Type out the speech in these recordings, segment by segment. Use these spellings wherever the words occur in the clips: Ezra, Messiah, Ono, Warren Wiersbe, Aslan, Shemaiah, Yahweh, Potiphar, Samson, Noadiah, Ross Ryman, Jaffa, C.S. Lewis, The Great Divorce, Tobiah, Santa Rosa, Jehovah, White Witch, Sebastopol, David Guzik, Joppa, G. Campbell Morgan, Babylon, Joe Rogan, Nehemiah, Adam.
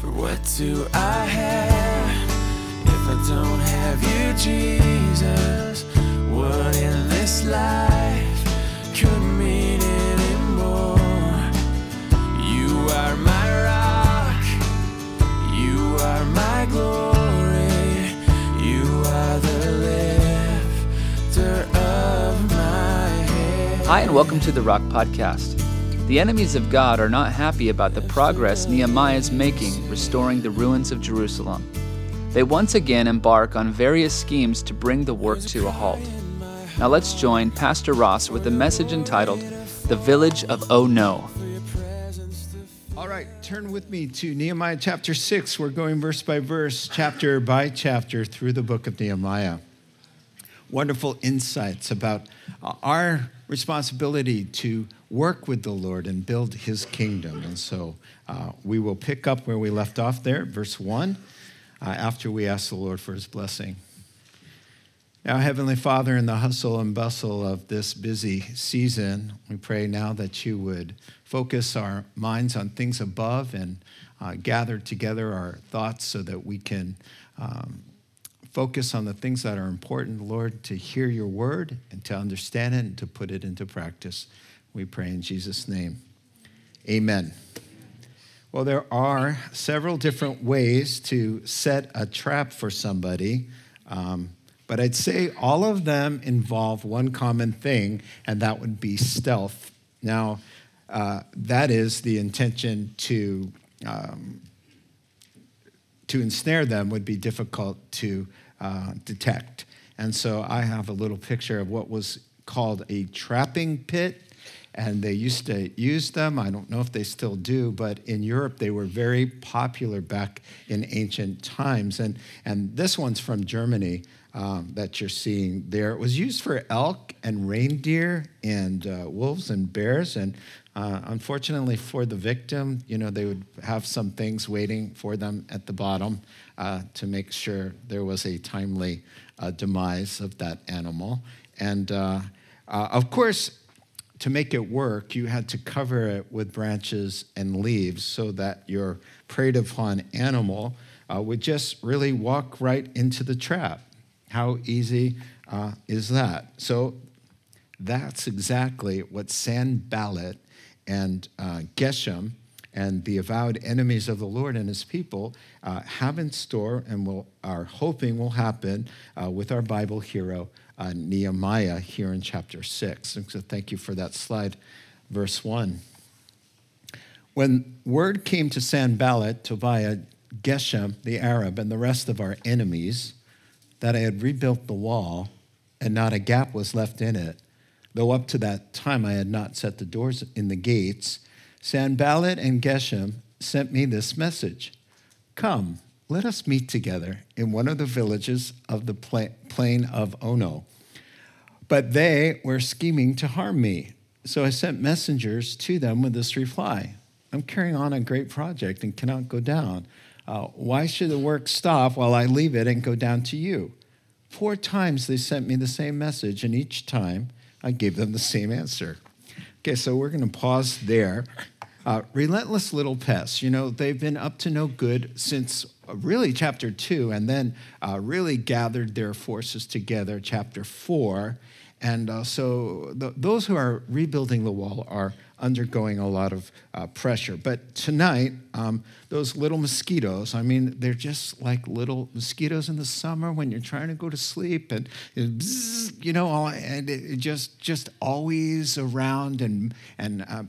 For what do I have if I don't have you, Jesus? What in this life could mean anymore? You are my rock, you are my glory, you are the lifter of my head. Hi, and welcome to the Rock Podcast. The enemies of God are not happy about the progress Nehemiah is making restoring the ruins of Jerusalem. They once again embark on various schemes to bring the work to a halt. Now let's join Pastor Ross with a message entitled, The Village of Ono. All right, turn with me to Nehemiah chapter 6. We're going verse by verse, chapter by chapter through the book of Nehemiah. Wonderful insights about our responsibility to work with the Lord and build his kingdom. And so we will pick up where we left off there, verse 1, after we ask the Lord for his blessing. Now, Heavenly Father, in the hustle and bustle of this busy season, we pray now that you would focus our minds on things above and gather together our thoughts so that we can focus on the things that are important, Lord, to hear your word and to understand it and to put it into practice. We pray in Jesus' name. Amen. Well, there are several different ways to set a trap for somebody, but I'd say all of them involve one common thing, and that would be stealth. Now, that is the intention to ensnare them would be difficult to detect. And so I have a little picture of what was called a trapping pit. And they used to use them. I don't know if they still do, but in Europe, they were very popular back in ancient times. And this one's from Germany that you're seeing there. It was used for elk and reindeer and wolves and bears. And unfortunately for the victim, you know, they would have some things waiting for them at the bottom to make sure there was a timely demise of that animal. And of course, to make it work, you had to cover it with branches and leaves so that your preyed upon animal would just really walk right into the trap. How easy is that? So that's exactly what Sanballat and Geshem and the avowed enemies of the Lord and his people have in store and are hoping will happen with our Bible hero, Nehemiah, here in chapter 6. And so thank you for that slide, verse 1. When word came to Sanballat, Tobiah, Geshem, the Arab, and the rest of our enemies, that I had rebuilt the wall and not a gap was left in it, though up to that time I had not set the doors in the gates, Sanballat and Geshem sent me this message. Come, let us meet together in one of the villages of the plain of Ono. But they were scheming to harm me, so I sent messengers to them with this reply. I'm carrying on a great project and cannot go down. Why should the work stop while I leave it and go down to you? 4 times they sent me the same message, and each time I gave them the same answer. Okay, so we're going to pause there. Relentless little pests. You know, they've been up to no good since really chapter 2, and then really gathered their forces together, chapter 4. And so those who are rebuilding the wall are undergoing a lot of pressure. But tonight, those little mosquitoes, I mean, they're just like little mosquitoes in the summer when you're trying to go to sleep and, you know, and it just always around and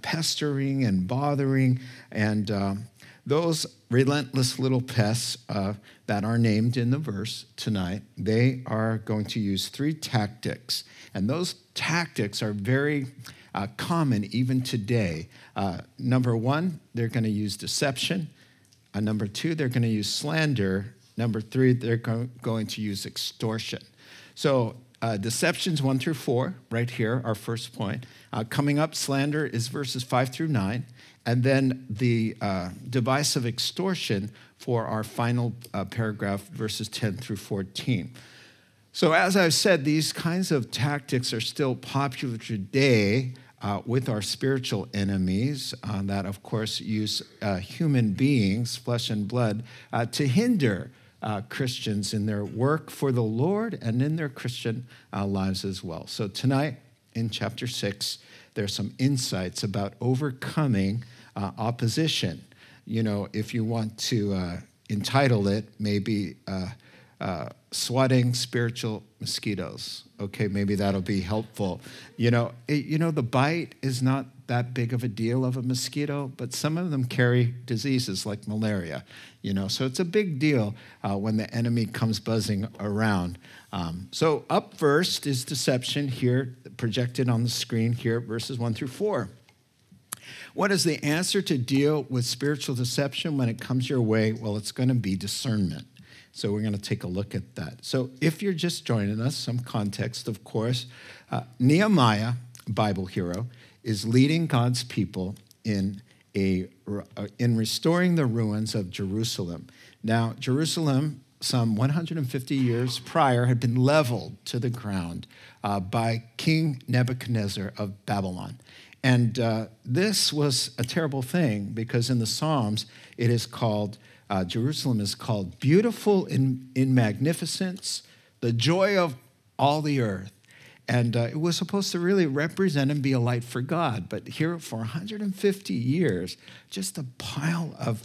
pestering and bothering. And those relentless little pests that are named in the verse tonight, they are going to use 3 tactics. And those tactics are very common even today. Number 1, they're going to use deception. Number 2, they're going to use slander. Number 3, they're going to use extortion. So deceptions 1-4, right here, our first point. Coming up, slander is verses 5-9. And then the device of extortion for our final paragraph, verses 10-14. So as I've said, these kinds of tactics are still popular today with our spiritual enemies, that of course use human beings, flesh and blood, to hinder Christians in their work for the Lord and in their Christian lives as well. So tonight in chapter 6, there's some insights about overcoming opposition. You know, if you want to entitle it, maybe swatting spiritual mosquitoes. Okay, maybe that'll be helpful. You know, the bite is not that big of a deal of a mosquito, but some of them carry diseases like malaria, you know. So it's a big deal when the enemy comes buzzing around. So up first is deception here, projected on the screen here, verses 1-4. What is the answer to deal with spiritual deception when it comes your way? Well, it's going to be discernment. So we're going to take a look at that. So if you're just joining us, some context, of course, Nehemiah, Bible hero, is leading God's people in restoring the ruins of Jerusalem. Now, Jerusalem, some 150 years prior, had been leveled to the ground by King Nebuchadnezzar of Babylon. And this was a terrible thing because in the Psalms, it is called Jerusalem is called beautiful in magnificence, the joy of all the earth. And it was supposed to really represent and be a light for God. But here for 150 years, just a pile of,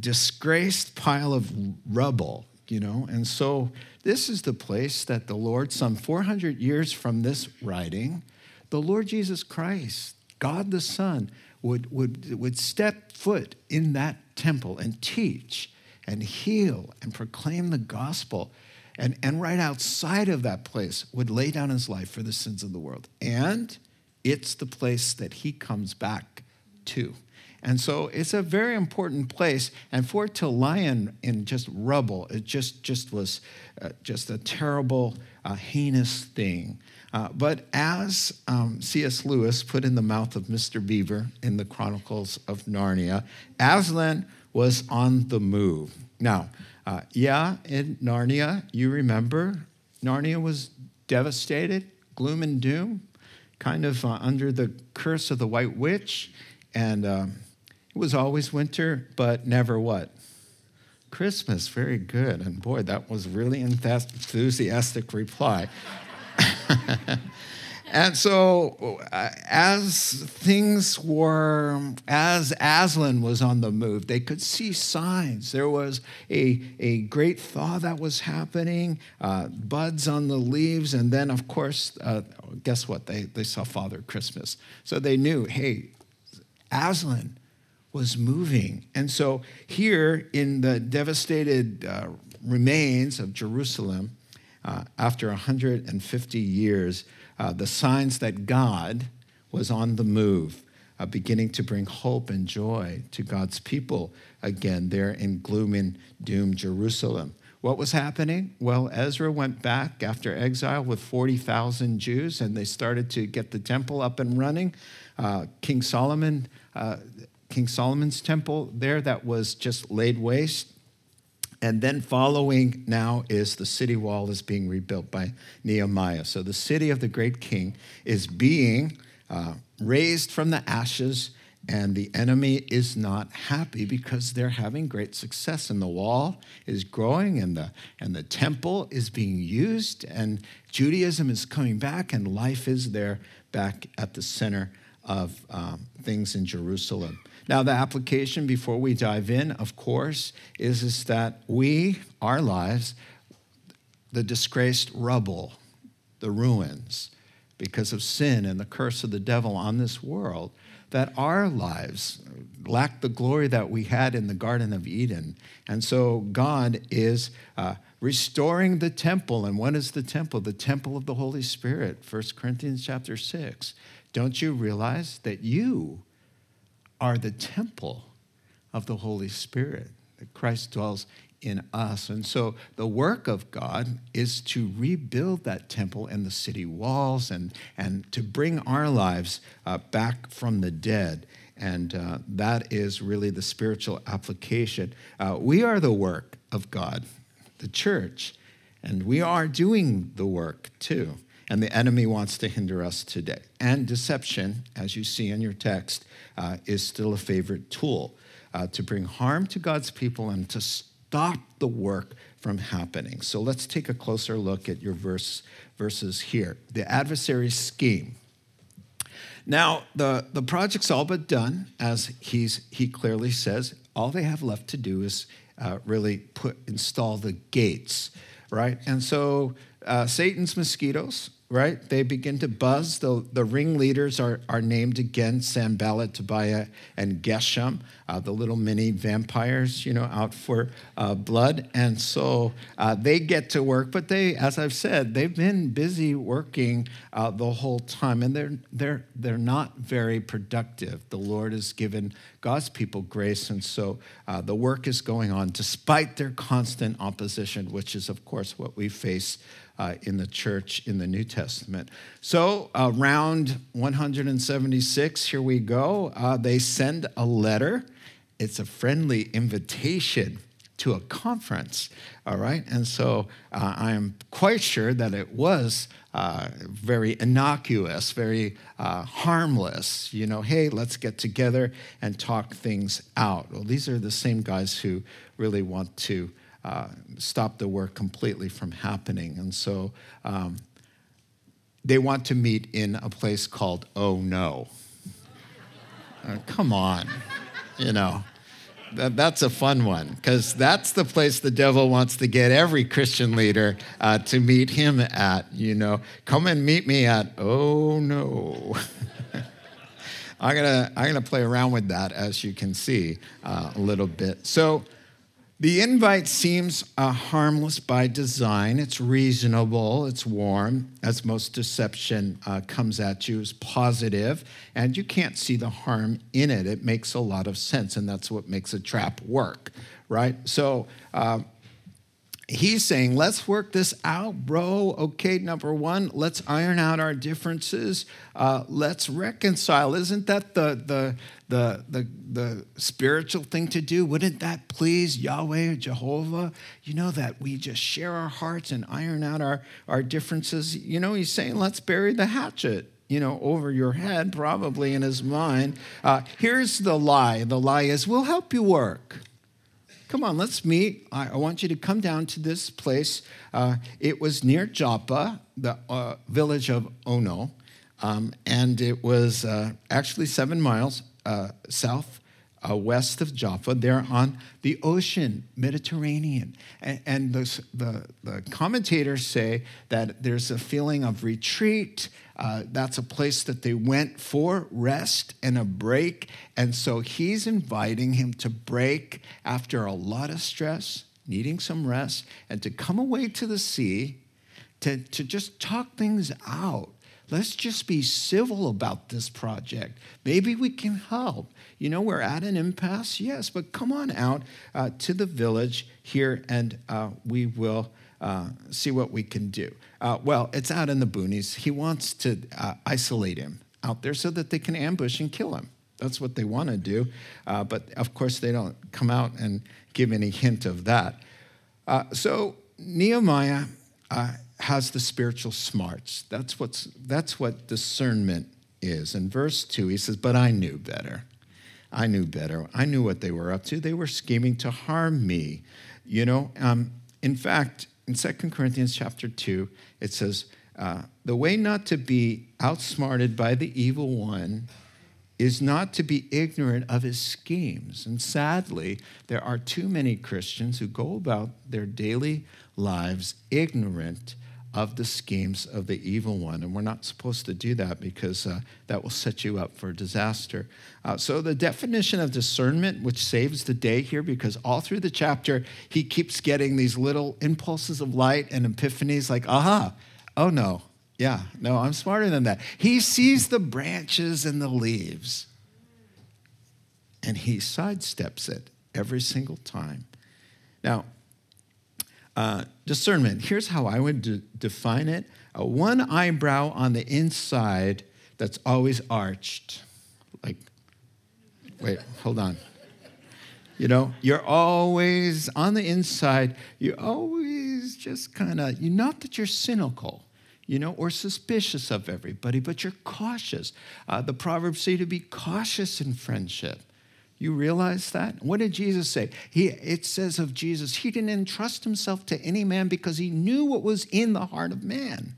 disgraced pile of rubble, you know. And so this is the place that the Lord, some 400 years from this writing, the Lord Jesus Christ, God the Son, would step foot in that temple and teach and heal and proclaim the gospel. And right outside of that place would lay down his life for the sins of the world. And it's the place that he comes back to. And so it's a very important place. And for it to lie in just rubble, it just was just a terrible, heinous thing. But as C.S. Lewis put in the mouth of Mr. Beaver in the Chronicles of Narnia, Aslan was on the move. Now, in Narnia, you remember, Narnia was devastated, gloom and doom, kind of under the curse of the White Witch. And it was always winter, but never what? Christmas. Very good. And boy, that was really enthusiastic reply. And so as things were, as Aslan was on the move, they could see signs. There was a great thaw that was happening, buds on the leaves, and then, of course, guess what? They saw Father Christmas. So they knew, hey, Aslan was moving. And so here in the devastated remains of Jerusalem, after 150 years, the signs that God was on the move, beginning to bring hope and joy to God's people again there in gloom and doom Jerusalem. What was happening? Well, Ezra went back after exile with 40,000 Jews, and they started to get the temple up and running. King Solomon's temple there that was just laid waste. And then following now is the city wall is being rebuilt by Nehemiah. So the city of the great king is being raised from the ashes, and the enemy is not happy because they're having great success. And the wall is growing, and the temple is being used, and Judaism is coming back, and life is there back at the center of things in Jerusalem. Now, the application before we dive in, of course, is that our lives, the disgraced rubble, the ruins, because of sin and the curse of the devil on this world, that our lives lack the glory that we had in the Garden of Eden. And so God is restoring the temple. And what is the temple? The temple of the Holy Spirit, 1 Corinthians chapter 6. Don't you realize that you are the temple of the Holy Spirit, that Christ dwells in us? And so the work of God is to rebuild that temple and the city walls and to bring our lives back from the dead. And that is really the spiritual application. We are the work of God, the church, and we are doing the work too. and the enemy wants to hinder us today. And deception, as you see in your text, is still a favorite tool to bring harm to God's people and to stop the work from happening. So let's take a closer look at your verses here. The adversary's scheme. Now, the project's all but done, as he clearly says. All they have left to do is really install the gates, right? And so Satan's mosquitoes, right? They begin to buzz. The ringleaders are named again, Sanballat, Tobiah, and Geshem, the little mini vampires, out for blood. And so they get to work, but they, as I've said, they've been busy working the whole time, and they're not very productive. The Lord has given God's people grace, and so the work is going on despite their constant opposition, which is, of course, what we face in the church in the New Testament. So around 176, here we go, they send a letter. It's a friendly invitation to a conference, all right? And so I'm quite sure that it was very innocuous, very harmless. Hey, let's get together and talk things out. Well, these are the same guys who really want to stop the work completely from happening. And so they want to meet in a place called Ono. Come on, That's a fun one, because that's the place the devil wants to get every Christian leader to meet him at, Come and meet me at Ono. I'm gonna play around with that, as you can see, a little bit. So the invite seems harmless by design. It's reasonable, it's warm, as most deception comes at you, is positive, and you can't see the harm in it. It makes a lot of sense, and that's what makes a trap work, right? So he's saying, let's work this out, bro. Okay, number one, let's iron out our differences. Let's reconcile. Isn't that the spiritual thing to do? Wouldn't that please Yahweh or Jehovah? That we just share our hearts and iron out our differences. He's saying, let's bury the hatchet, over your head, probably in his mind. Here's the lie. The lie is, we'll help you work. Come on, let's meet. I want you to come down to this place. It was near Joppa, the village of Ono, and it was actually 7 miles south west of Jaffa. They're on the ocean, Mediterranean. And the commentators say that there's a feeling of retreat. That's a place that they went for rest and a break. And so he's inviting him to break after a lot of stress, needing some rest, and to come away to the sea to just talk things out. Let's just be civil about this project. Maybe we can help. We're at an impasse, yes, but come on out to the village here, and we will see what we can do. Well, it's out in the boonies. He wants to isolate him out there so that they can ambush and kill him. That's what they want to do. But, of course, they don't come out and give any hint of that. So Nehemiah has the spiritual smarts. That's what discernment is. In verse 2, he says, but I knew better. I knew better. I knew what they were up to. They were scheming to harm me. In fact, in 2 Corinthians chapter 2, it says, the way not to be outsmarted by the evil one is not to be ignorant of his schemes. And sadly, there are too many Christians who go about their daily lives ignorant of the schemes of the evil one. And we're not supposed to do that, because that will set you up for disaster. So the definition of discernment, which saves the day here, because all through the chapter, he keeps getting these little impulses of light and epiphanies like, aha, oh no, yeah, no, I'm smarter than that. He sees the branches and the leaves, and he sidesteps it every single time. Now, discernment, here's how I would define it. One eyebrow on the inside that's always arched. Like, wait, hold on. You're always on the inside. You're always just kind of, not that you're cynical. you know, or suspicious of everybody, but you're cautious. The Proverbs say to be cautious in friendship. You realize that? What did Jesus say? It says of Jesus, he didn't entrust himself to any man because he knew what was in the heart of man.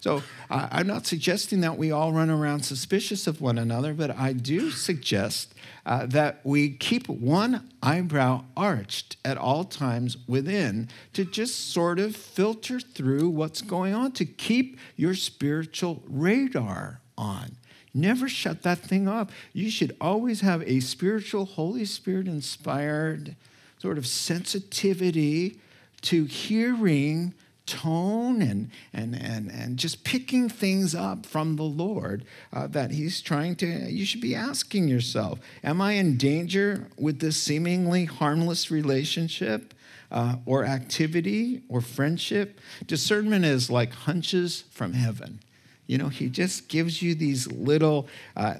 So I'm not suggesting that we all run around suspicious of one another, but I do suggest that we keep one eyebrow arched at all times within to just sort of filter through what's going on, to keep your spiritual radar on. Never shut that thing off. You should always have a spiritual, Holy Spirit-inspired sort of sensitivity to hearing tone and just picking things up from the Lord that he's trying to, you should be asking yourself, am I in danger with this seemingly harmless relationship or activity or friendship? Discernment is like hunches from heaven. You know, he just gives you these little,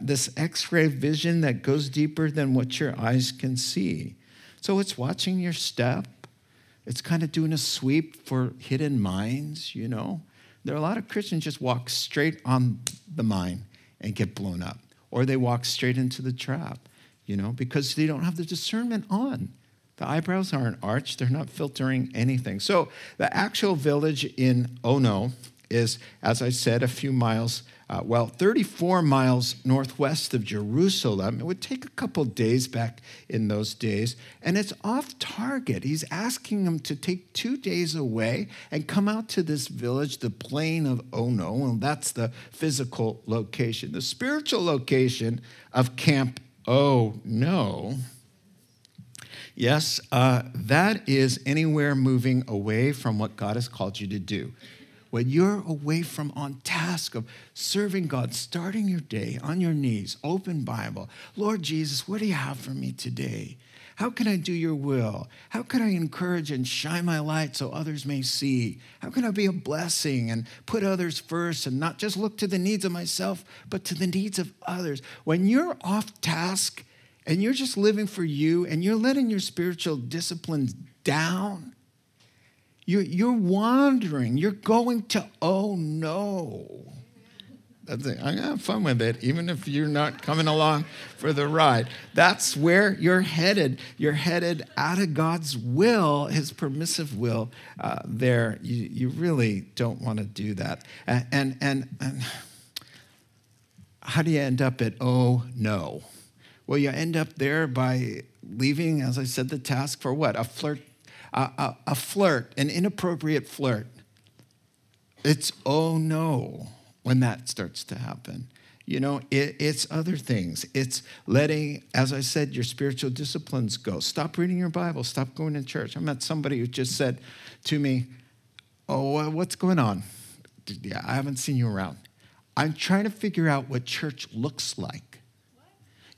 this X-ray vision that goes deeper than what your eyes can see. So it's watching your step. It's kind of doing a sweep for hidden mines, you know. There are a lot of Christians just walk straight on the mine and get blown up. Or they walk straight into the trap, you know, because they don't have the discernment on. The eyebrows aren't arched. They're not filtering anything. So the actual village in Ono is, as I said, a few miles, 34 miles northwest of Jerusalem. It would take a couple days back in those days, and it's off target. He's asking them to take 2 days away and come out to this village, the plain of Ono, and that's the physical location. The spiritual location of Camp Ono, yes, that is anywhere moving away from what God has called you to do. When you're away from on task of serving God, starting your day on your knees, open Bible. Lord Jesus, what do you have for me today? How can I do your will? How can I encourage and shine my light so others may see? How can I be a blessing and put others first and not just look to the needs of myself, but to the needs of others? When you're off task and you're just living for you and you're letting your spiritual disciplines down, you're wandering. You're going to, oh, no. That's it. I'm going to have fun with it, even if you're not coming along for the ride. That's where you're headed. You're headed out of God's will, his permissive will there. You really don't want to do that. And how do you end up at, oh, no? Well, you end up there by leaving, as I said, the task for what? A flirt, an inappropriate flirt. It's oh no when that starts to happen. You know, it's other things. It's letting, as I said, your spiritual disciplines go. Stop reading your Bible. Stop going to church. I met somebody who just said to me, oh, what's going on? Yeah, I haven't seen you around. I'm trying to figure out what church looks like.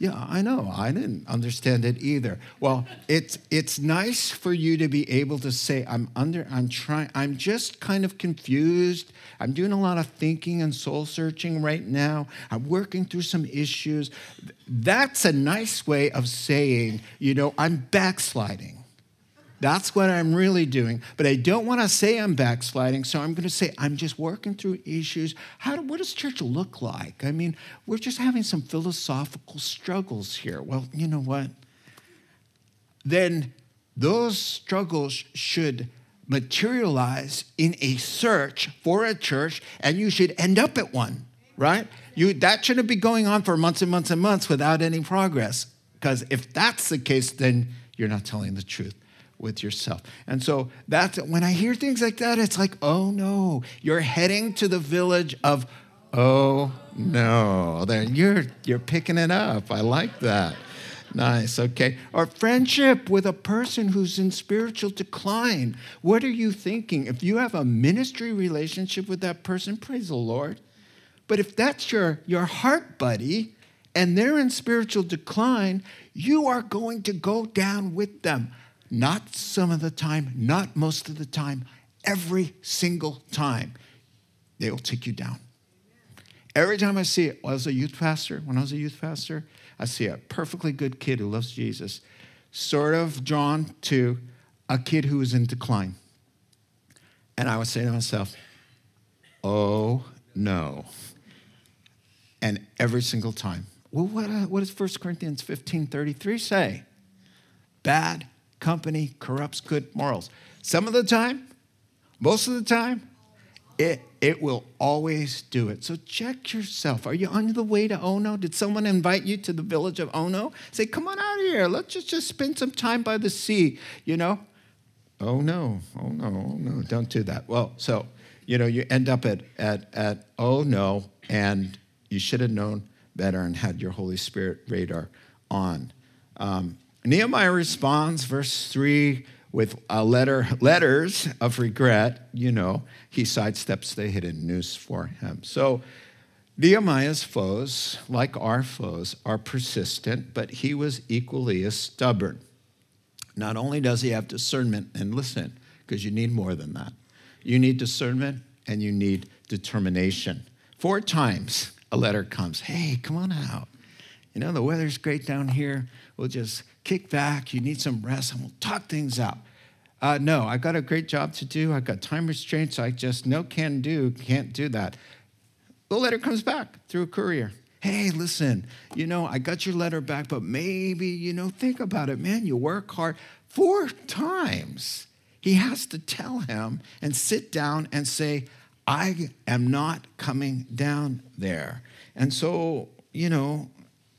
Yeah, I know. I didn't understand it either. Well, it's nice for you to be able to say, I'm just kind of confused. I'm doing a lot of thinking and soul searching right now. I'm working through some issues. That's a nice way of saying, you know, I'm backsliding. That's what I'm really doing. But I don't want to say I'm backsliding, so I'm going to say I'm just working through issues. What does church look like? I mean, we're just having some philosophical struggles here. Well, you know what? Then those struggles should materialize in a search for a church, and you should end up at one, right? That shouldn't be going on for months and months and months without any progress, because if that's the case, then you're not telling the truth with yourself. And so that's when I hear things like that, it's like, oh no, you're heading to the village of, oh no. Then you're picking it up. I like that. Nice, okay. Or friendship with a person who's in spiritual decline. What are you thinking? If you have a ministry relationship with that person, praise the Lord. But if that's your heart buddy and they're in spiritual decline, you are going to go down with them. Not some of the time, not most of the time, every single time. They will take you down. Every time I see it, when I was a youth pastor, I see a perfectly good kid who loves Jesus, sort of drawn to a kid who is in decline. And I would say to myself, Oh, no. And every single time. Well, what does 1 Corinthians 15:33 say? Bad company corrupts good morals. Some of the time, most of the time, it will always do it. So check yourself. Are you on the way to Ono? Did someone invite you to the village of Ono? Say, come on out here. Let's just spend some time by the sea, you know? Oh, no. Oh, no. Oh, no. Don't do that. Well, so, you know, you end up at oh, no, and you should have known better and had your Holy Spirit radar on. Nehemiah responds, verse 3, with a letters of regret. You know, he sidesteps the hidden news for him. So Nehemiah's foes, like our foes, are persistent, but he was equally as stubborn. Not only does he have discernment, and listen, because you need more than that. You need discernment and you need determination. 4 times a letter comes, hey, come on out. You know, the weather's great down here. We'll just kick back. You need some rest and we'll talk things out. No, I got a great job to do. I got time restraints. I just can't do that. The letter comes back through a courier. Hey, listen, you know, I got your letter back, but maybe, you know, think about it, man. You work hard. 4 times he has to tell him and sit down and say, I am not coming down there. And so, you know,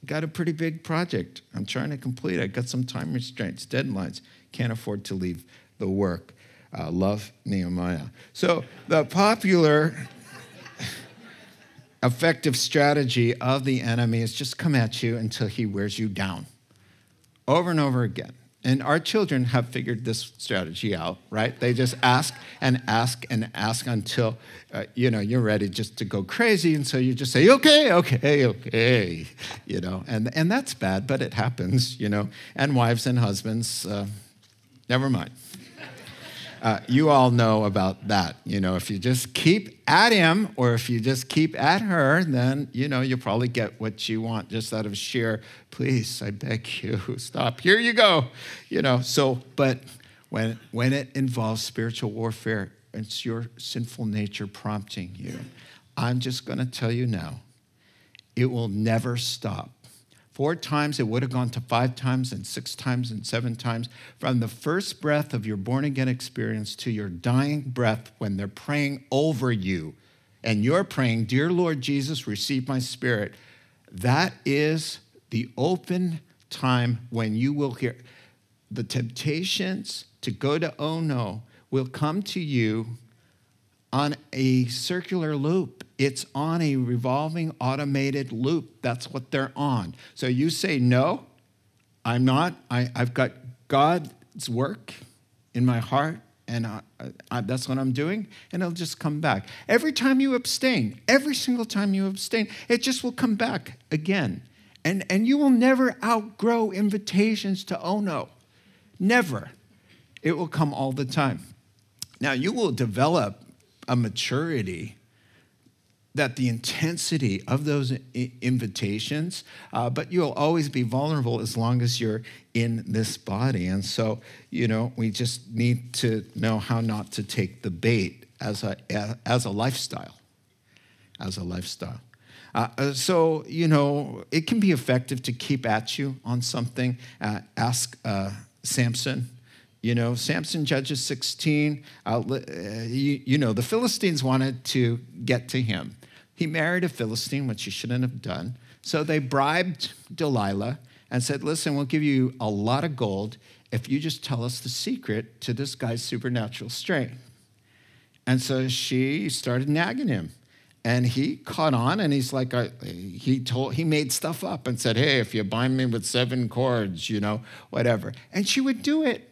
got a pretty big project I'm trying to complete. I got some time restraints, deadlines. Can't afford to leave the work. Love, Nehemiah. So the popular effective strategy of the enemy is just come at you until he wears you down over and over again. And our children have figured this strategy out, right? They just ask and ask and ask until, you know, you're ready just to go crazy. And so you just say, okay, you know. And that's bad, but it happens, you know. And wives and husbands, never mind. You all know about that. You know, if you just keep at him or if you just keep at her, then, you know, you'll probably get what you want just out of sheer, please, I beg you, stop. Here you go. You know, so, but when it involves spiritual warfare, it's your sinful nature prompting you. I'm just going to tell you now, it will never stop. 4 times, it would have gone to 5 times and 6 times and 7 times. From the first breath of your born-again experience to your dying breath when they're praying over you and you're praying, dear Lord Jesus, receive my spirit. That is the open time when you will hear. The temptations to go to Ono will come to you on a circular loop. It's on a revolving automated loop. That's what they're on. So you say, no, I'm not. I've got God's work in my heart, and that's what I'm doing, and it'll just come back. Every time you abstain, every single time you abstain, it just will come back again. And you will never outgrow invitations to Ono. Never. It will come all the time. Now, you will develop a maturity that the intensity of those invitations, but you'll always be vulnerable as long as you're in this body. And so, you know, we just need to know how not to take the bait as a lifestyle. So, you know, it can be effective to keep at you on something. Ask Samson. You know, Samson, Judges 16, you know, the Philistines wanted to get to him. He married a Philistine, which he shouldn't have done. So they bribed Delilah and said, listen, we'll give you a lot of gold if you just tell us the secret to this guy's supernatural strength. And so she started nagging him. And he caught on, and he's like, he made stuff up and said, hey, if you bind me with 7 cords, you know, whatever. And she would do it.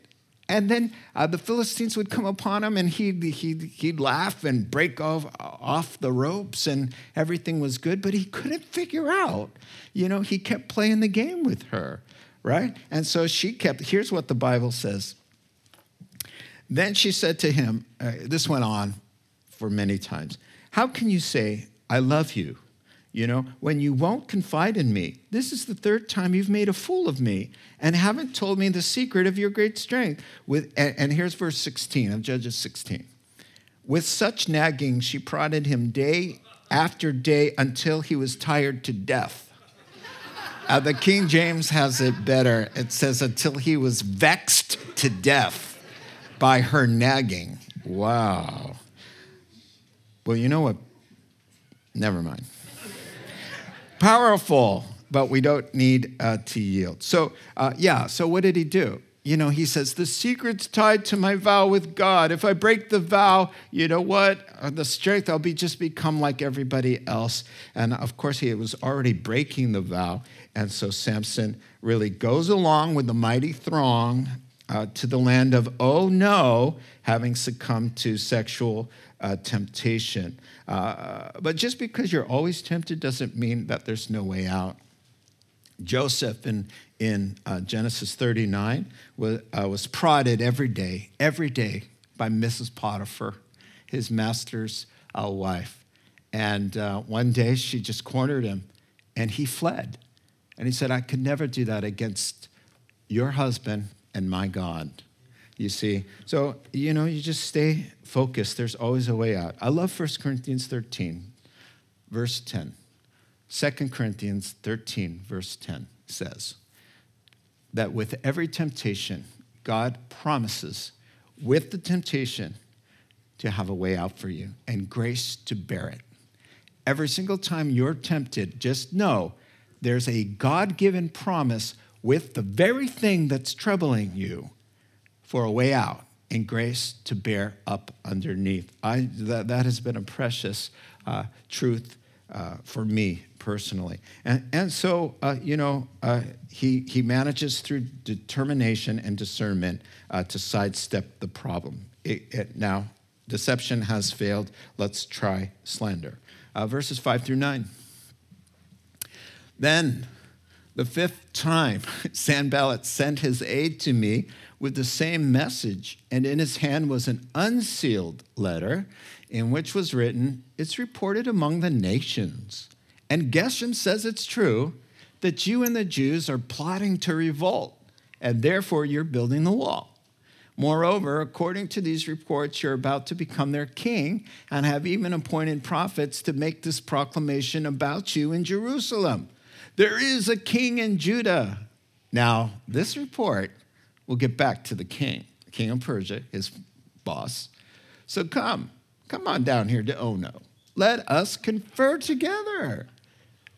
And then the Philistines would come upon him, and he'd laugh and break off the ropes, and everything was good. But he couldn't figure out, you know, he kept playing the game with her, right? And so here's what the Bible says. Then she said to him, this went on for many times, how can you say, I love you? You know, when you won't confide in me, this is the 3rd time you've made a fool of me and haven't told me the secret of your great strength. And here's verse 16 of Judges 16. With such nagging, she prodded him day after day until he was tired to death. The King James has it better. It says, until he was vexed to death by her nagging. Wow. Well, you know what? Never mind. Powerful, but we don't need to yield. So what did he do? He says, the secret's tied to my vow with God. If I break the vow, the strength, I'll become like everybody else. And of course, he was already breaking the vow. And so Samson really goes along with the mighty throng to the land of Ono, having succumbed to sexual temptation. But just because you're always tempted doesn't mean that there's no way out. Joseph in Genesis 39 was prodded every day by Mrs. Potiphar, his master's wife. And one day she just cornered him and he fled. And he said, I could never do that against your husband and my God. You see, so, you just stay focused. There's always a way out. I love 1 Corinthians 13, verse 10. 2 Corinthians 13, verse 10 says that with every temptation, God promises with the temptation to have a way out for you and grace to bear it. Every single time you're tempted, just know there's a God-given promise with the very thing that's troubling you for a way out and grace to bear up underneath. That has been a precious truth for me personally. And so he manages through determination and discernment to sidestep the problem. Now, deception has failed. Let's try slander. Verses 5-9. Then, the fifth time, Sanballat sent his aide to me with the same message, and in his hand was an unsealed letter in which was written, it's reported among the nations, and Geshem says it's true, that you and the Jews are plotting to revolt, and therefore you're building the wall. Moreover, according to these reports, you're about to become their king and have even appointed prophets to make this proclamation about you in Jerusalem. There is a king in Judah. Now, this report will get back to the king of Persia, his boss. So come on down here to Ono. Let us confer together.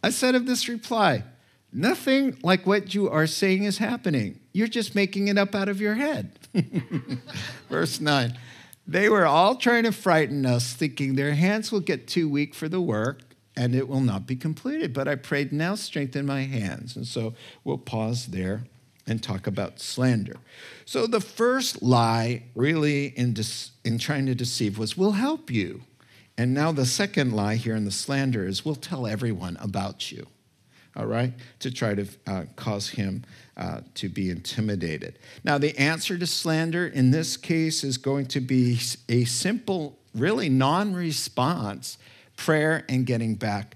I said of this reply, nothing like what you are saying is happening. You're just making it up out of your head. Verse 9, they were all trying to frighten us, thinking their hands will get too weak for the work, and it will not be completed. But I prayed, now strengthen my hands. And so we'll pause there and talk about slander. So the first lie really in trying to deceive was, we'll help you. And now the second lie here in the slander is, we'll tell everyone about you, all right, to try to cause him to be intimidated. Now the answer to slander in this case is going to be a simple, really non-response prayer and getting back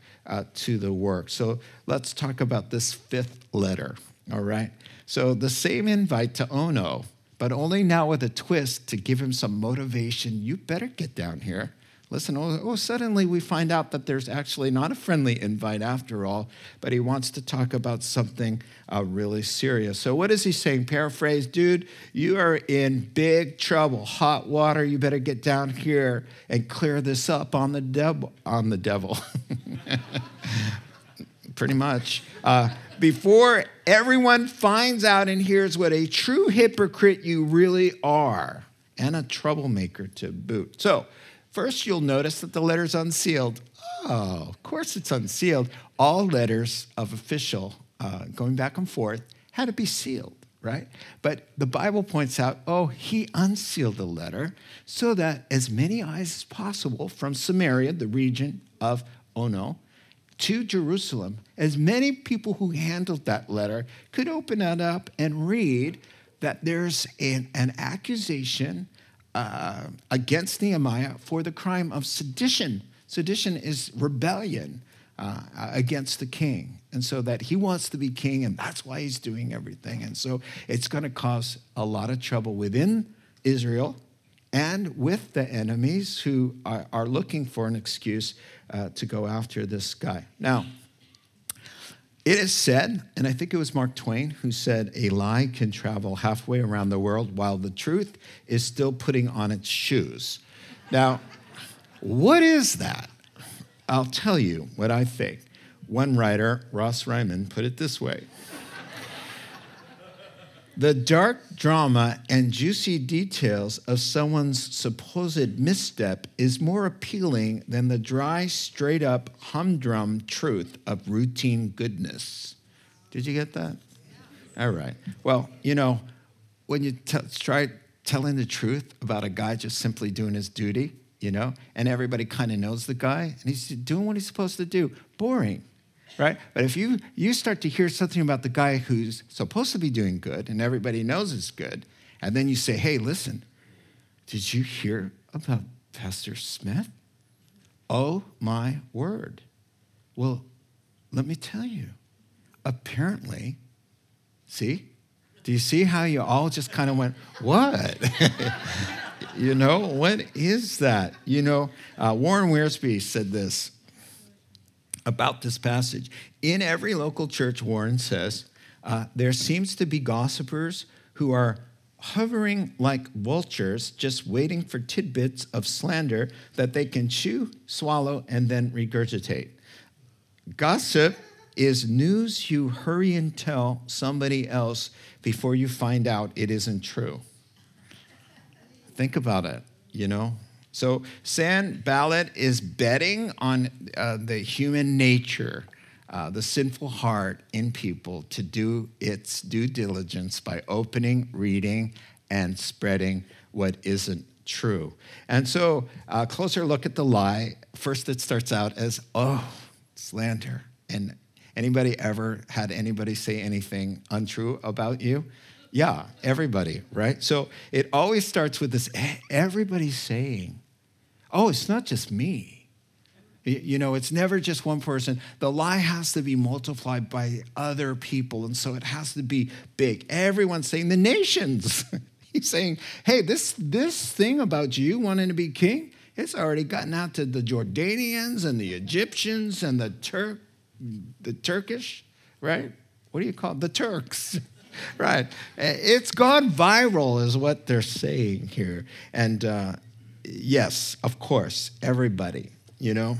to the work. So let's talk about this fifth letter, all right? So the same invite to Ono, but only now with a twist to give him some motivation. You better get down here. Listen, suddenly we find out that there's actually not a friendly invite after all, but he wants to talk about something really serious. So what is he saying? Paraphrase, dude, you are in big trouble, hot water. You better get down here and clear this up on the devil. On the devil. Pretty much. Before everyone finds out and hears what a true hypocrite you really are, and a troublemaker to boot. So, first, you'll notice that the letter's unsealed. Oh, of course it's unsealed. All letters of official, going back and forth, had to be sealed, right? But the Bible points out, he unsealed the letter so that as many eyes as possible from Samaria, the region of Ono, to Jerusalem, as many people who handled that letter could open it up and read that there's an accusation against Nehemiah for the crime of sedition. Sedition is rebellion against the king. And so that he wants to be king, and that's why he's doing everything. And so it's going to cause a lot of trouble within Israel and with the enemies who are looking for an excuse to go after this guy. Now, it is said, and I think it was Mark Twain who said, a lie can travel halfway around the world while the truth is still putting on its shoes. Now, what is that? I'll tell you what I think. One writer, Ross Ryman, put it this way. The dark drama and juicy details of someone's supposed misstep is more appealing than the dry, straight-up, humdrum truth of routine goodness. Did you get that? Yeah. All right. Well, you know, when you try telling the truth about a guy just simply doing his duty, you know, and everybody kind of knows the guy, and he's doing what he's supposed to do, boring. Right? But if you start to hear something about the guy who's supposed to be doing good and everybody knows it's good, and then you say, hey, listen, did you hear about Pastor Smith? Oh, my word. Well, let me tell you. Apparently, see? Do you see how you all just kind of went, what? You know, what is that? You know, Warren Wiersbe said this about this passage. In every local church, Warren says, there seems to be gossipers who are hovering like vultures, just waiting for tidbits of slander that they can chew, swallow, and then regurgitate. Gossip is news you hurry and tell somebody else before you find out it isn't true. Think about it, you know? So Sanballat is betting on the human nature, the sinful heart in people to do its due diligence by opening, reading, and spreading what isn't true. And so a closer look at the lie. First, it starts out as, oh, slander. And anybody ever had anybody say anything untrue about you? Yeah, everybody, right? So it always starts with this, everybody's saying, oh, it's not just me. You know, it's never just one person. The lie has to be multiplied by other people, and so it has to be big. Everyone's saying, the nations. He's saying, hey, this thing about you wanting to be king, it's already gotten out to the Jordanians and the Egyptians and the Turkish, right? What do you call it? The Turks. Right. It's gone viral is what they're saying here. And yes, of course, everybody, you know.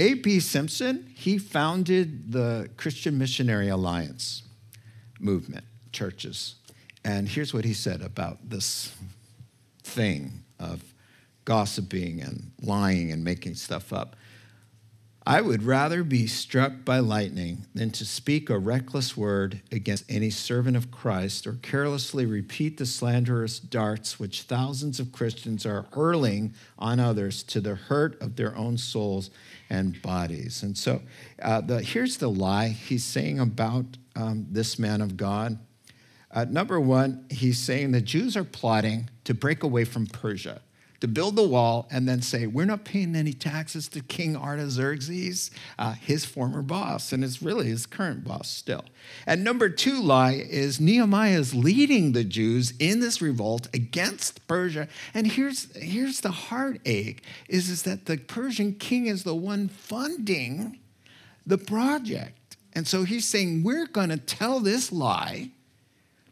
A.B. Simpson, he founded the Christian Missionary Alliance movement, churches. And here's what he said about this thing of gossiping and lying and making stuff up. I would rather be struck by lightning than to speak a reckless word against any servant of Christ or carelessly repeat the slanderous darts which thousands of Christians are hurling on others to the hurt of their own souls and bodies. And so here's the lie he's saying about this man of God. Number one, he's saying the Jews are plotting to break away from Persia, to build the wall and then say, we're not paying any taxes to King Artaxerxes, his former boss, and it's really his current boss still. And number two lie is Nehemiah is leading the Jews in this revolt against Persia. And here's the heartache, is that the Persian king is the one funding the project. And so he's saying, we're going to tell this lie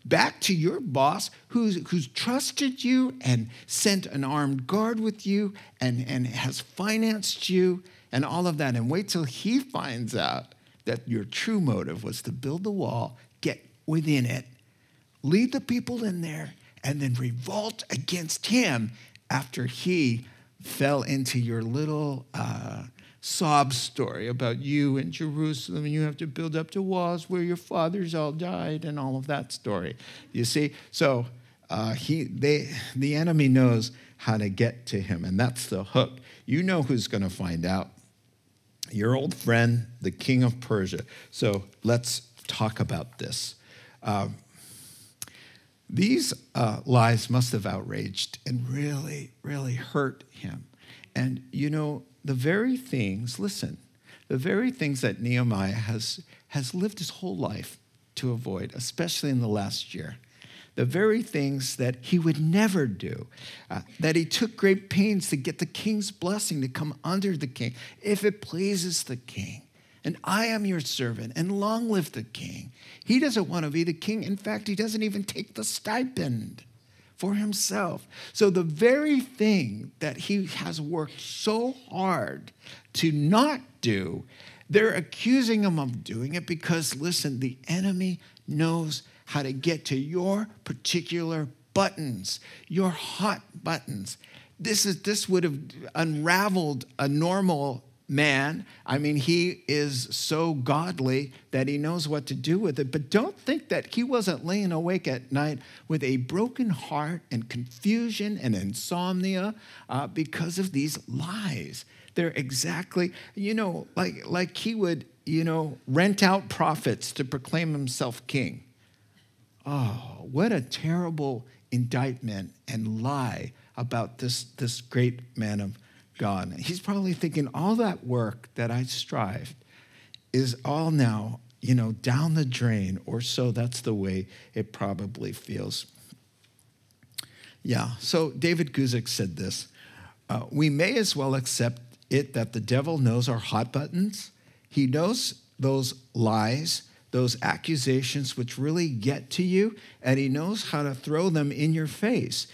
back to your boss who's trusted you and sent an armed guard with you and has financed you and all of that. And wait till he finds out that your true motive was to build the wall, get within it, lead the people in there, and then revolt against him after he fell into your little sob story about you in Jerusalem and you have to build up the walls where your fathers all died and all of that story. You see? So the enemy knows how to get to him, and that's the hook. You know who's going to find out. Your old friend, the king of Persia. So let's talk about this. These lies must have outraged and really, really hurt him. And, you know, the very things that Nehemiah has lived his whole life to avoid, especially in the last year, the very things that he would never do, that he took great pains to get the king's blessing to come under the king, if it pleases the king. And I am your servant, and long live the king. He doesn't want to be the king. In fact, he doesn't even take the stipend for himself. So the very thing that he has worked so hard to not do, they're accusing him of doing it because, listen, the enemy knows how to get to your particular buttons, your hot buttons. This would have unraveled a normal man. I mean, he is so godly that he knows what to do with it. But don't think that he wasn't laying awake at night with a broken heart and confusion and insomnia because of these lies. They're exactly, like he would, rent out prophets to proclaim himself king. Oh, what a terrible indictment and lie about this great man of God. He's probably thinking, all that work that I strived is all now, down the drain, or so that's the way it probably feels. Yeah, so David Guzik said this, we may as well accept it that the devil knows our hot buttons. He knows those lies, those accusations which really get to you, and he knows how to throw them in your face.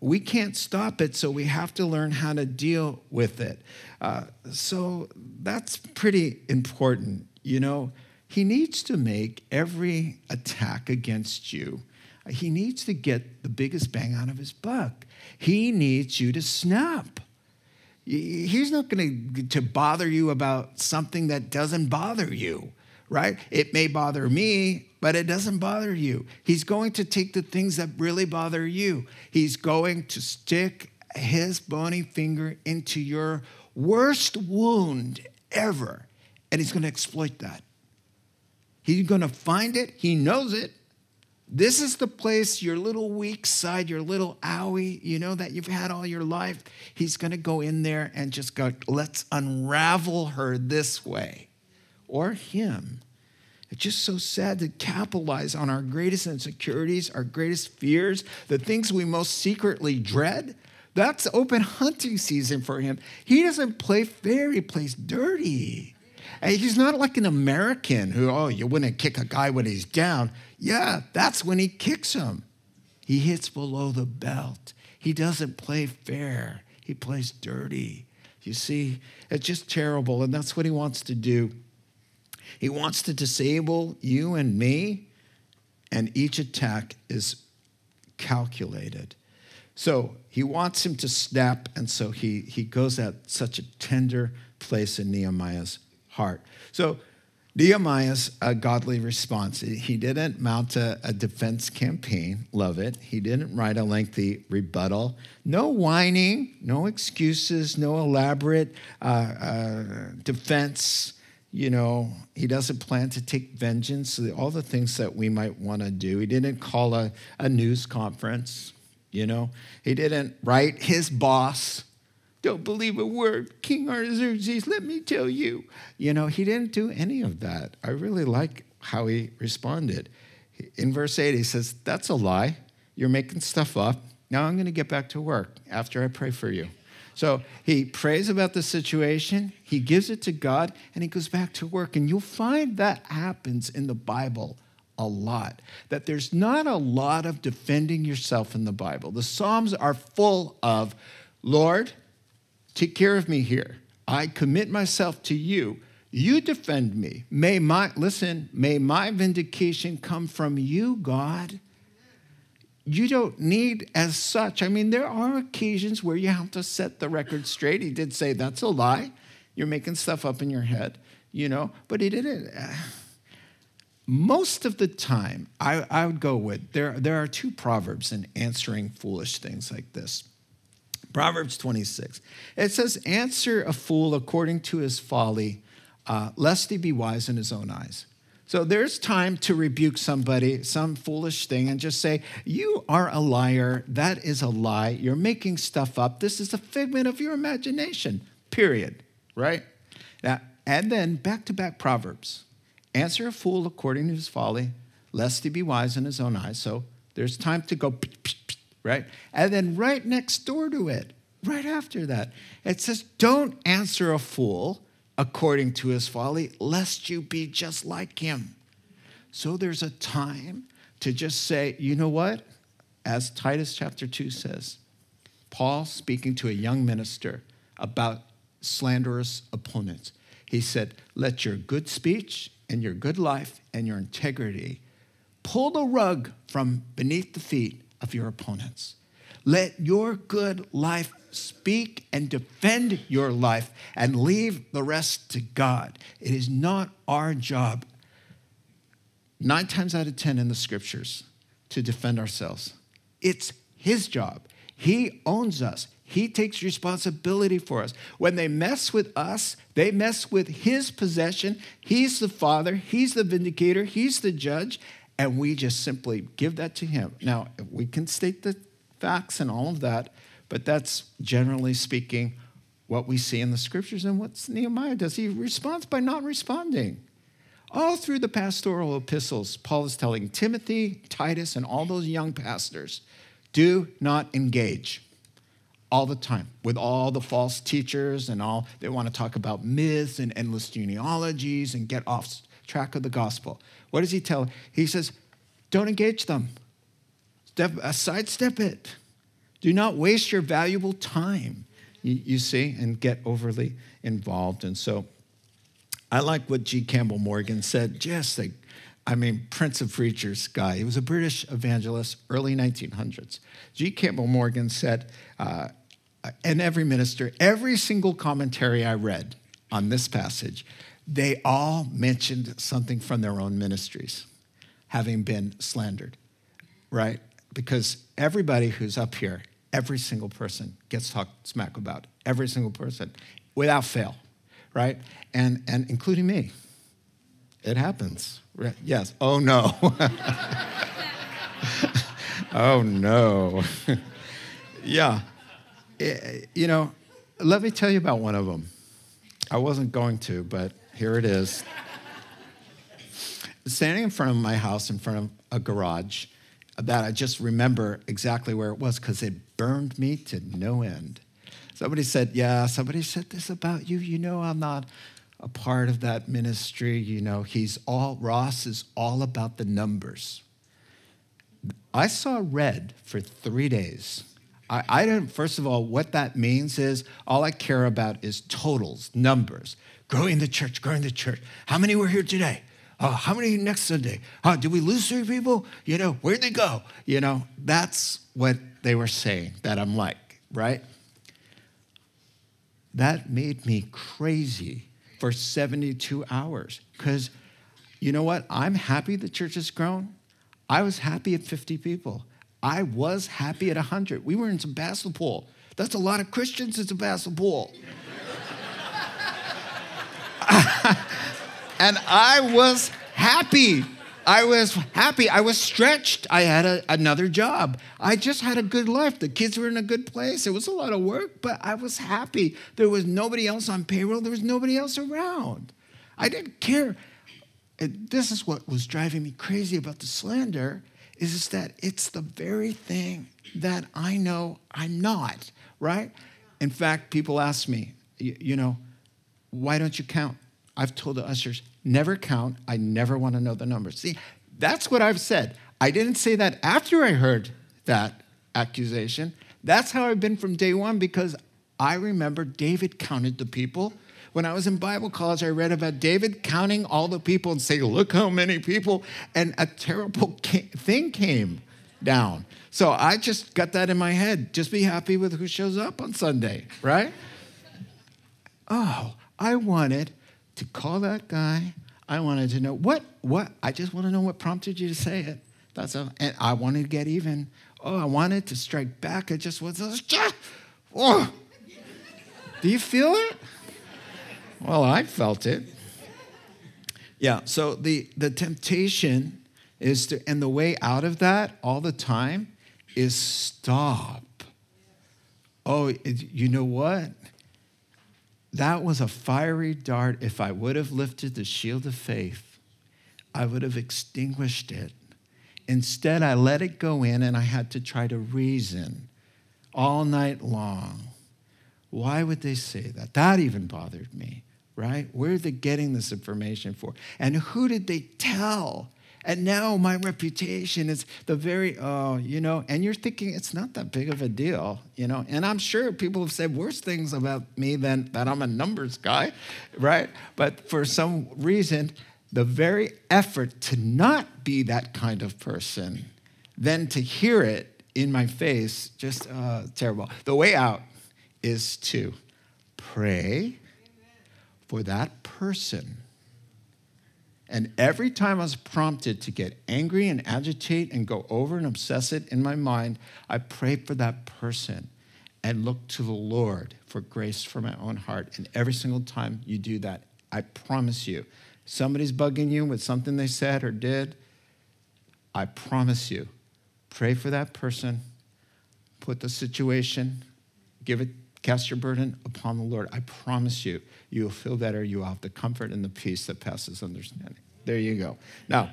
We can't stop it, so we have to learn how to deal with it. So that's pretty important. He needs to make every attack against you. He needs to get the biggest bang out of his buck. He needs you to snap. He's not going to bother you about something that doesn't bother you, right? It may bother me, but it doesn't bother you. He's going to take the things that really bother you. He's going to stick his bony finger into your worst wound ever, and he's going to exploit that. He's going to find it. He knows it. This is the place, your little weak side, your little owie, that you've had all your life. He's going to go in there and just go, let's unravel her this way, or him. It's just so sad to capitalize on our greatest insecurities, our greatest fears, the things we most secretly dread. That's open hunting season for him. He doesn't play fair, he plays dirty. And he's not like an American who, you wouldn't kick a guy when he's down. Yeah, that's when he kicks him. He hits below the belt. He doesn't play fair. He plays dirty. You see, it's just terrible, and that's what he wants to do. He wants to disable you and me, and each attack is calculated. So he wants him to snap, and so he goes at such a tender place in Nehemiah's heart. So Nehemiah's godly response, he didn't mount a defense campaign, love it. He didn't write a lengthy rebuttal. No whining, no excuses, no elaborate defense. He doesn't plan to take vengeance, all the things that we might want to do. He didn't call a news conference, He didn't write his boss, don't believe a word, King Artaxerxes, let me tell you. He didn't do any of that. I really like how he responded. In verse 8, he says, that's a lie. You're making stuff up. Now I'm going to get back to work after I pray for you. So he prays about the situation, he gives it to God, and he goes back to work. And you'll find that happens in the Bible a lot, that there's not a lot of defending yourself in the Bible. The Psalms are full of, Lord, take care of me here. I commit myself to you. You defend me. May my vindication come from you, God. You don't need as such. I mean, there are occasions where you have to set the record straight. He did say, that's a lie. You're making stuff up in your head, But he didn't. Most of the time, I would go with, there are two proverbs in answering foolish things like this. Proverbs 26. It says, answer a fool according to his folly, lest he be wise in his own eyes. So there's time to rebuke somebody, some foolish thing, and just say, you are a liar. That is a lie. You're making stuff up. This is a figment of your imagination, period, right? Now, and then back-to-back Proverbs. Answer a fool according to his folly, lest he be wise in his own eyes. So There's time to go, right? And then right next door to it, right after that, it says, don't answer a fool according to his folly, lest you be just like him. So there's a time to just say, you know what? As Titus chapter 2 says, Paul speaking to a young minister about slanderous opponents. He said, let your good speech and your good life and your integrity pull the rug from beneath the feet of your opponents. Let your good life speak and defend your life and leave the rest to God. It is not our job, 9 times out of 10 in the scriptures, to defend ourselves. It's his job. He owns us. He takes responsibility for us. When they mess with us, they mess with his possession. He's the father. He's the vindicator. He's the judge. And we just simply give that to him. Now, we can state the facts and all of that, but that's generally speaking what we see in the scriptures. And what Nehemiah does, he responds by not responding. All through the pastoral epistles, Paul is telling Timothy, Titus, and all those young pastors, do not engage all the time with all the false teachers and all. They want to talk about myths and endless genealogies and get off track of the gospel. What does he tell? He says, don't engage them. Sidestep it. Do not waste your valuable time, you see, and get overly involved. And so I like what G. Campbell Morgan said. Just Prince of Preachers guy. He was a British evangelist, early 1900s. G. Campbell Morgan said, and every minister, every single commentary I read on this passage, they all mentioned something from their own ministries, having been slandered, right? Because everybody who's up here, every single person gets talked smack about, every single person, without fail. Right? And including me. It happens. Right? Yes. Oh, no. Oh, no. Yeah. Let me tell you about one of them. I wasn't going to, but here it is. Standing in front of my house, in front of a garage, that I just remember exactly where it was because it burned me to no end. Somebody said this about you. You know, I'm not a part of that ministry. You know, Ross is all about the numbers. I saw red for 3 days. I didn't, first of all, what that means is all I care about is totals, numbers. Growing the church. How many were here today? Oh, how many next Sunday? Oh, did we lose 3 people? Where'd they go? That's what they were saying that I'm like, right? That made me crazy for 72 hours because you know what? I'm happy the church has grown. I was happy at 50 people. I was happy at 100. We were in Sebastopol. That's a lot of Christians in Sebastopol. And I was happy. I was stretched. I had another job. I just had a good life. The kids were in a good place. It was a lot of work, but I was happy. There was nobody else on payroll. There was nobody else around. I didn't care. And this is what was driving me crazy about the slander, is that it's the very thing that I know I'm not, right? In fact, people ask me, why don't you count? I've told the ushers, never count. I never want to know the numbers. See, that's what I've said. I didn't say that after I heard that accusation. That's how I've been from day one, because I remember David counted the people. When I was in Bible college, I read about David counting all the people and saying, look how many people, and a terrible thing came down. So I just got that in my head. Just be happy with who shows up on Sunday, right? Oh, I wanted to call that guy. I wanted to know what, I just want to know what prompted you to say it. That's all. And I wanted to get even. Oh, I wanted to strike back. I just was, oh, do you feel it? Well, I felt it. Yeah. So the temptation is to, and the way out of that all the time is stop. Oh, you know what? That was a fiery dart. If I would have lifted the shield of faith, I would have extinguished it. Instead, I let it go in, and I had to try to reason all night long. Why would they say that? That even bothered me, right? Where are they getting this information for? And who did they tell? And now my reputation is the very, and you're thinking it's not that big of a deal, And I'm sure people have said worse things about me than that I'm a numbers guy, right? But for some reason, the very effort to not be that kind of person, then to hear it in my face, just terrible. The way out is to pray for that person. And every time I was prompted to get angry and agitate and go over and obsess it in my mind, I prayed for that person and looked to the Lord for grace for my own heart. And every single time you do that, I promise you, somebody's bugging you with something they said or did, I promise you, pray for that person, put the situation, cast your burden upon the Lord. I promise you, you'll feel better. You'll have the comfort and the peace that passes understanding. There you go. Now,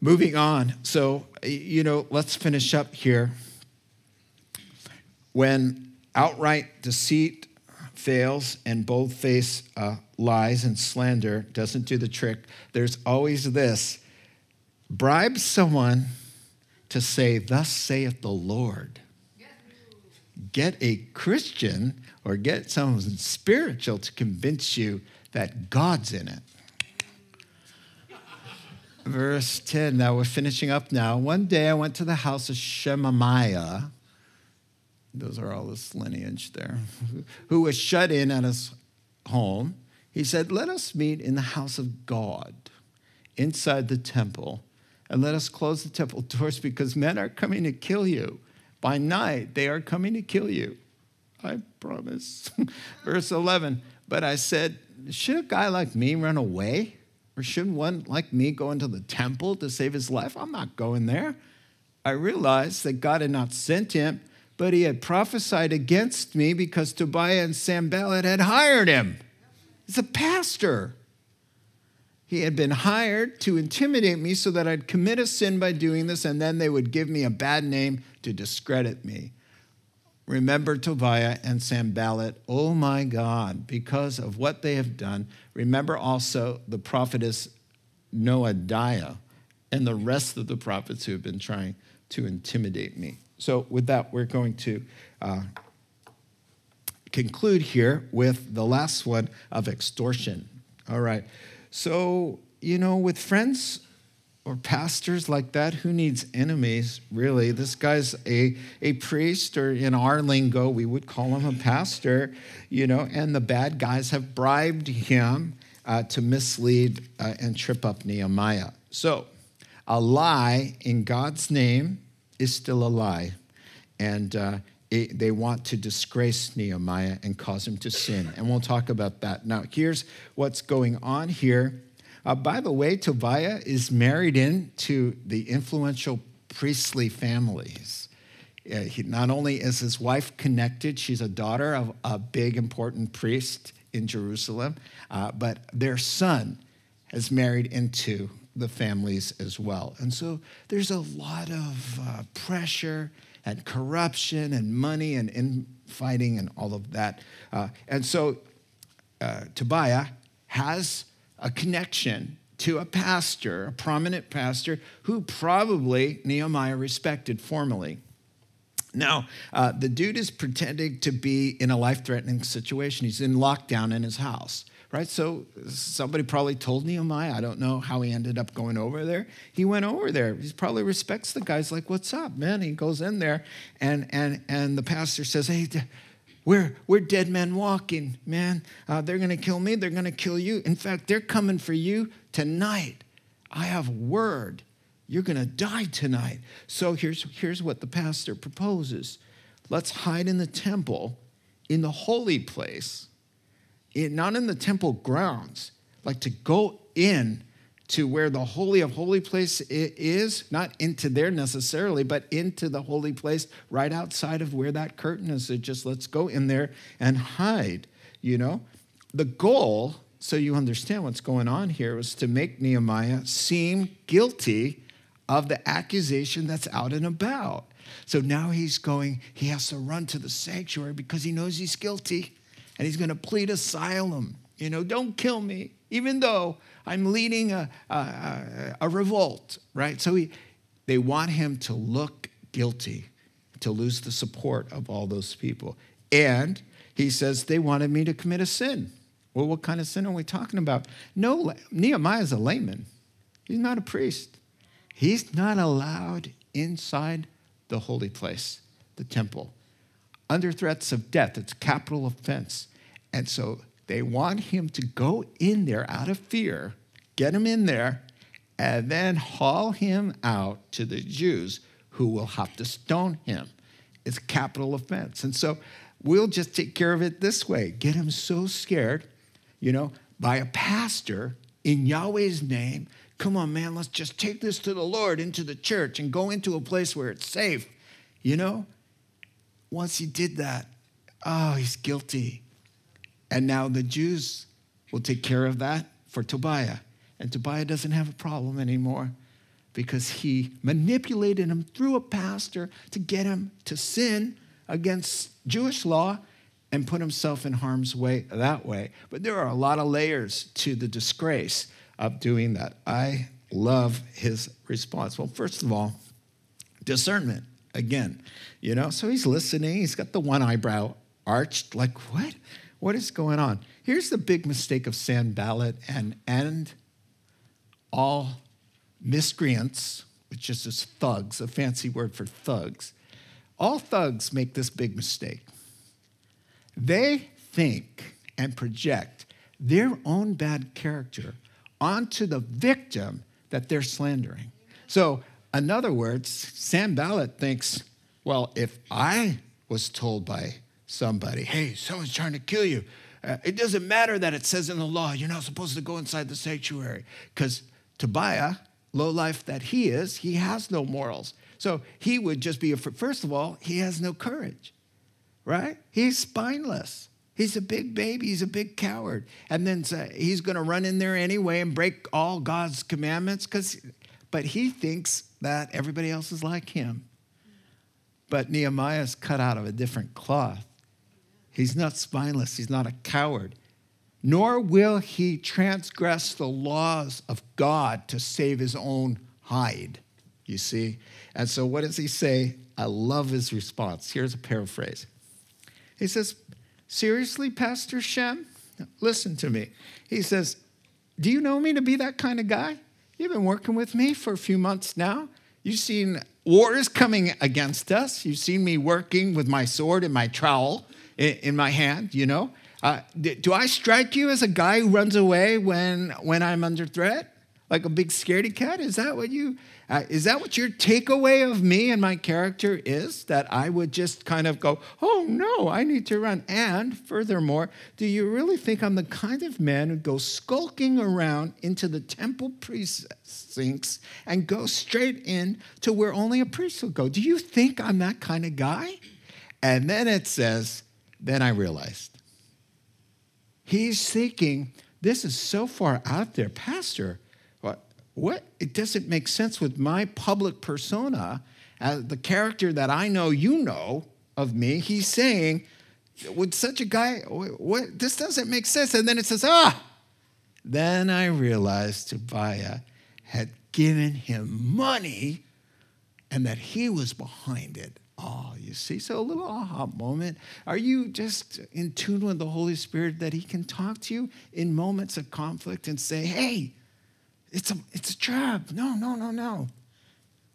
moving on. So, let's finish up here. When outright deceit fails and bold-faced lies and slander doesn't do the trick, there's always this. Bribe someone to say, "Thus saith the Lord." Get a Christian or get someone spiritual to convince you that God's in it. Verse 10, now we're finishing up now. One day I went to the house of Shemaiah. Those are all this lineage there. Who was shut in at his home. He said, "Let us meet in the house of God inside the temple, and let us close the temple doors because men are coming to kill you. By night, they are coming to kill you. I promise." Verse 11, but I said, "Should a guy like me run away? Or should one like me go into the temple to save his life? I'm not going there." I realized that God had not sent him, but he had prophesied against me because Tobiah and Sanballat had hired him. He's a pastor. He had been hired to intimidate me so that I'd commit a sin by doing this, and then they would give me a bad name to discredit me. Remember Tobiah and Sanballat, oh my God, because of what they have done. Remember also the prophetess Noadiah and the rest of the prophets who have been trying to intimidate me. So with that, we're going to conclude here with the last one of extortion. All right. So, with friends or pastors like that, who needs enemies, really? This guy's a priest, or in our lingo, we would call him a pastor, and the bad guys have bribed him to mislead and trip up Nehemiah. So, a lie in God's name is still a lie, and they want to disgrace Nehemiah and cause him to sin. And we'll talk about that. Now, here's what's going on here. By the way, Tobiah is married into the influential priestly families. Not only is his wife connected, she's a daughter of a big, important priest in Jerusalem, but their son has married into the families as well. And so there's a lot of pressure and corruption and money and infighting and all of that. And so Tobiah has a connection to a pastor, a prominent pastor, who probably Nehemiah respected formally. Now, the dude is pretending to be in a life-threatening situation. He's in lockdown in his house, right? So somebody probably told Nehemiah. I don't know how he ended up going over there. He went over there. He probably respects the guy's like, "What's up, man?" He goes in there, and the pastor says, "Hey, We're dead men walking, man. They're going to kill me. They're going to kill you. In fact, they're coming for you tonight. I have word. You're going to die tonight." So here's what the pastor proposes. Let's hide in the temple, in the holy place, not in the temple grounds, like to go in to where the holy of holy place is, not into there necessarily, but into the holy place right outside of where that curtain is. It just let's go in there and hide, The goal, so you understand what's going on here, was to make Nehemiah seem guilty of the accusation that's out and about. So now he's going, he has to run to the sanctuary because he knows he's guilty and he's going to plead asylum. You know, don't kill me, even though I'm leading a revolt, right? So they want him to look guilty, to lose the support of all those people. And he says, they wanted me to commit a sin. Well, what kind of sin are we talking about? No, Nehemiah's a layman. He's not a priest. He's not allowed inside the holy place, the temple, under threats of death. It's a capital offense. And so they want him to go in there out of fear, get him in there, and then haul him out to the Jews who will have to stone him. It's a capital offense. And so we'll just take care of it this way. Get him so scared, you know, by a pastor in Yahweh's name. Come on, man, let's just take this to the Lord, into the church, and go into a place where it's safe, you know? Once he did that, oh, he's guilty. And now the Jews will take care of that for Tobiah. And Tobiah doesn't have a problem anymore because he manipulated him through a pastor to get him to sin against Jewish law and put himself in harm's way that way. But there are a lot of layers to the disgrace of doing that. I love his response. Well, first of all, discernment again, you know? So he's listening. He's got the one eyebrow arched, like, what? What is going on? Here's the big mistake of Sanballat and all miscreants, which is just thugs, a fancy word for thugs. All thugs make this big mistake. They think and project their own bad character onto the victim that they're slandering. So, in other words, Sanballat thinks, well, if I was told by somebody, hey, someone's trying to kill you, it doesn't matter that it says in the law, you're not supposed to go inside the sanctuary, because Tobiah, lowlife that he is, he has no morals. So he would just be, first of all, he has no courage, right? He's spineless. He's a big baby. He's a big coward. And then he's going to run in there anyway and break all God's commandments. But he thinks that everybody else is like him. But Nehemiah's cut out of a different cloth. He's not spineless. He's not a coward. Nor will he transgress the laws of God to save his own hide, you see. And so what does he say? I love his response. Here's a paraphrase. He says, seriously, Pastor Shem? Listen to me. He says, do you know me to be that kind of guy? You've been working with me for a few months now. You've seen wars coming against us. You've seen me working with my sword and my trowel in my hand, you know. Do I strike you as a guy who runs away when I'm under threat? Like a big scaredy cat? Is that what your takeaway of me and my character is? That I would just kind of go, oh no, I need to run. And furthermore, do you really think I'm the kind of man who goes skulking around into the temple precincts and goes straight in to where only a priest will go? Do you think I'm that kind of guy? And then it says, then I realized. He's thinking, this is so far out there, Pastor. What? It doesn't make sense with my public persona, the character that I know you know of me. He's saying, would such a guy, what? This doesn't make sense. And then it says, then I realized Tobiah had given him money and that he was behind it. Oh, you see, so a little aha moment. Are you just in tune with the Holy Spirit that he can talk to you in moments of conflict and say, hey, it's a trap. No.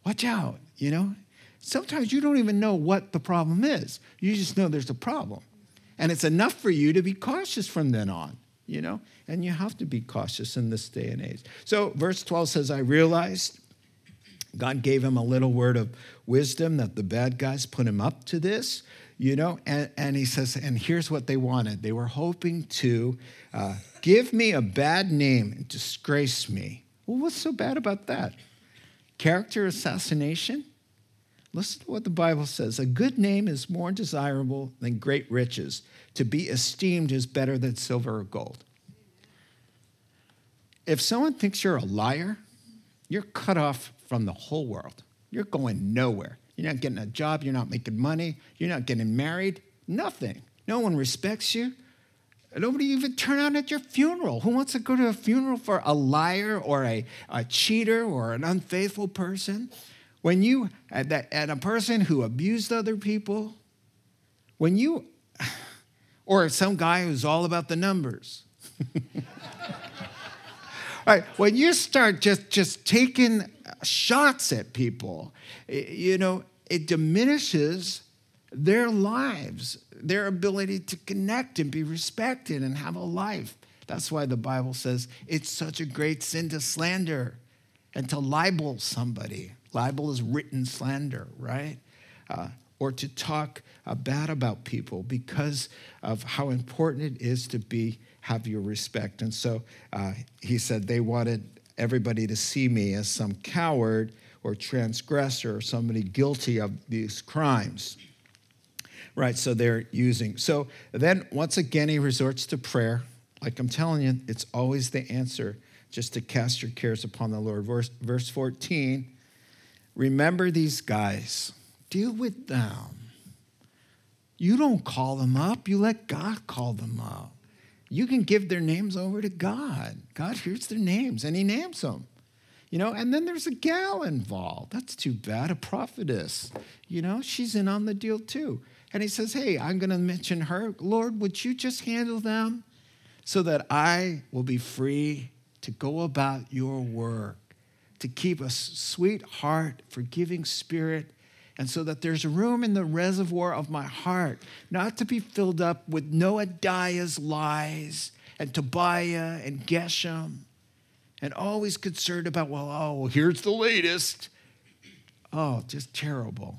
Watch out, you know? Sometimes you don't even know what the problem is. You just know there's a problem. And it's enough for you to be cautious from then on, you know? And you have to be cautious in this day and age. So verse 12 says, I realized God gave him a little word of wisdom that the bad guys put him up to this, you know? And he says, and here's what they wanted. They were hoping to give me a bad name and disgrace me. Well, what's so bad about that? Character assassination? Listen to what the Bible says. A good name is more desirable than great riches. To be esteemed is better than silver or gold. If someone thinks you're a liar, you're cut off from the whole world. You're going nowhere. You're not getting a job. You're not making money. You're not getting married. Nothing. No one respects you. Nobody even turn out at your funeral. Who wants to go to a funeral for a liar or a cheater or an unfaithful person? When you, at a person who abused other people, when you, or some guy who's all about the numbers. All right, when you start just taking shots at people, it diminishes their lives, their ability to connect and be respected and have a life. That's why the Bible says it's such a great sin to slander and to libel somebody. Libel is written slander, right? Or to talk bad about people because of how important it is to have your respect. And so he said they wanted everybody to see me as some coward or transgressor or somebody guilty of these crimes. Right, so they're using. So then once again, he resorts to prayer. Like I'm telling you, it's always the answer, just to cast your cares upon the Lord. Verse 14, remember these guys. Deal with them. You don't call them up. You let God call them up. You can give their names over to God. God hears their names, and he names them. And then there's a gal involved. That's too bad, a prophetess. She's in on the deal too. And he says, hey, I'm going to mention her. Lord, would you just handle them so that I will be free to go about your work, to keep a sweet heart, forgiving spirit, and so that there's room in the reservoir of my heart not to be filled up with Noadiah's lies and Tobiah and Geshem and always concerned about, here's the latest. Oh, just terrible.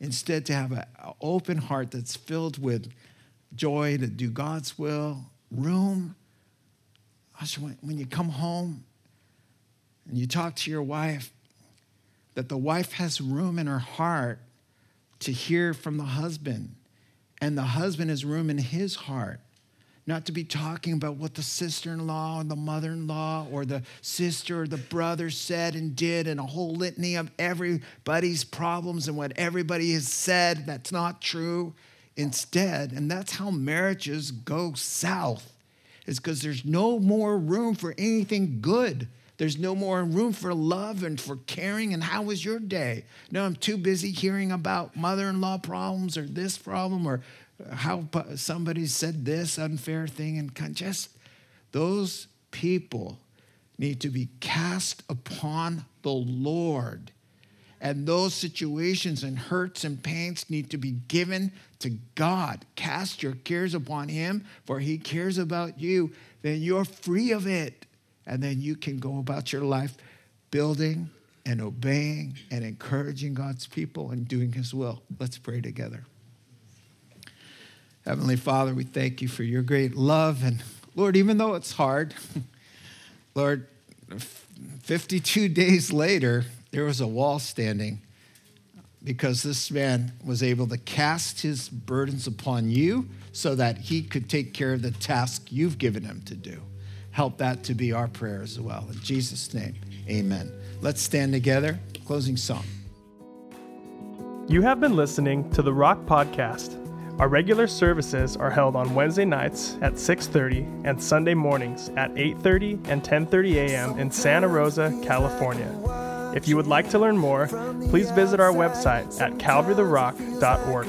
Instead, to have an open heart that's filled with joy to do God's will, room. When you come home and you talk to your wife, that the wife has room in her heart to hear from the husband, and the husband has room in his heart not to be talking about what the sister-in-law or the mother-in-law or the sister or the brother said and did, and a whole litany of everybody's problems and what everybody has said that's not true instead. And that's how marriages go south, is because there's no more room for anything good. There's no more room for love and for caring. And how was your day? No, I'm too busy hearing about mother-in-law problems or this problem or how somebody said this unfair thing. And just those people need to be cast upon the Lord. And those situations and hurts and pains need to be given to God. Cast your cares upon him, for he cares about you. Then you're free of it. And then you can go about your life building and obeying and encouraging God's people and doing his will. Let's pray together. Heavenly Father, we thank you for your great love. And Lord, even though it's hard, Lord, 52 days later, there was a wall standing because this man was able to cast his burdens upon you so that he could take care of the task you've given him to do. Help that to be our prayer as well. In Jesus' name, amen. Let's stand together. Closing song. You have been listening to The Rock Podcast. Our regular services are held on Wednesday nights at 6:30 and Sunday mornings at 8:30 and 10:30 a.m. in Santa Rosa, California. If you would like to learn more, please visit our website at calvarytherock.org.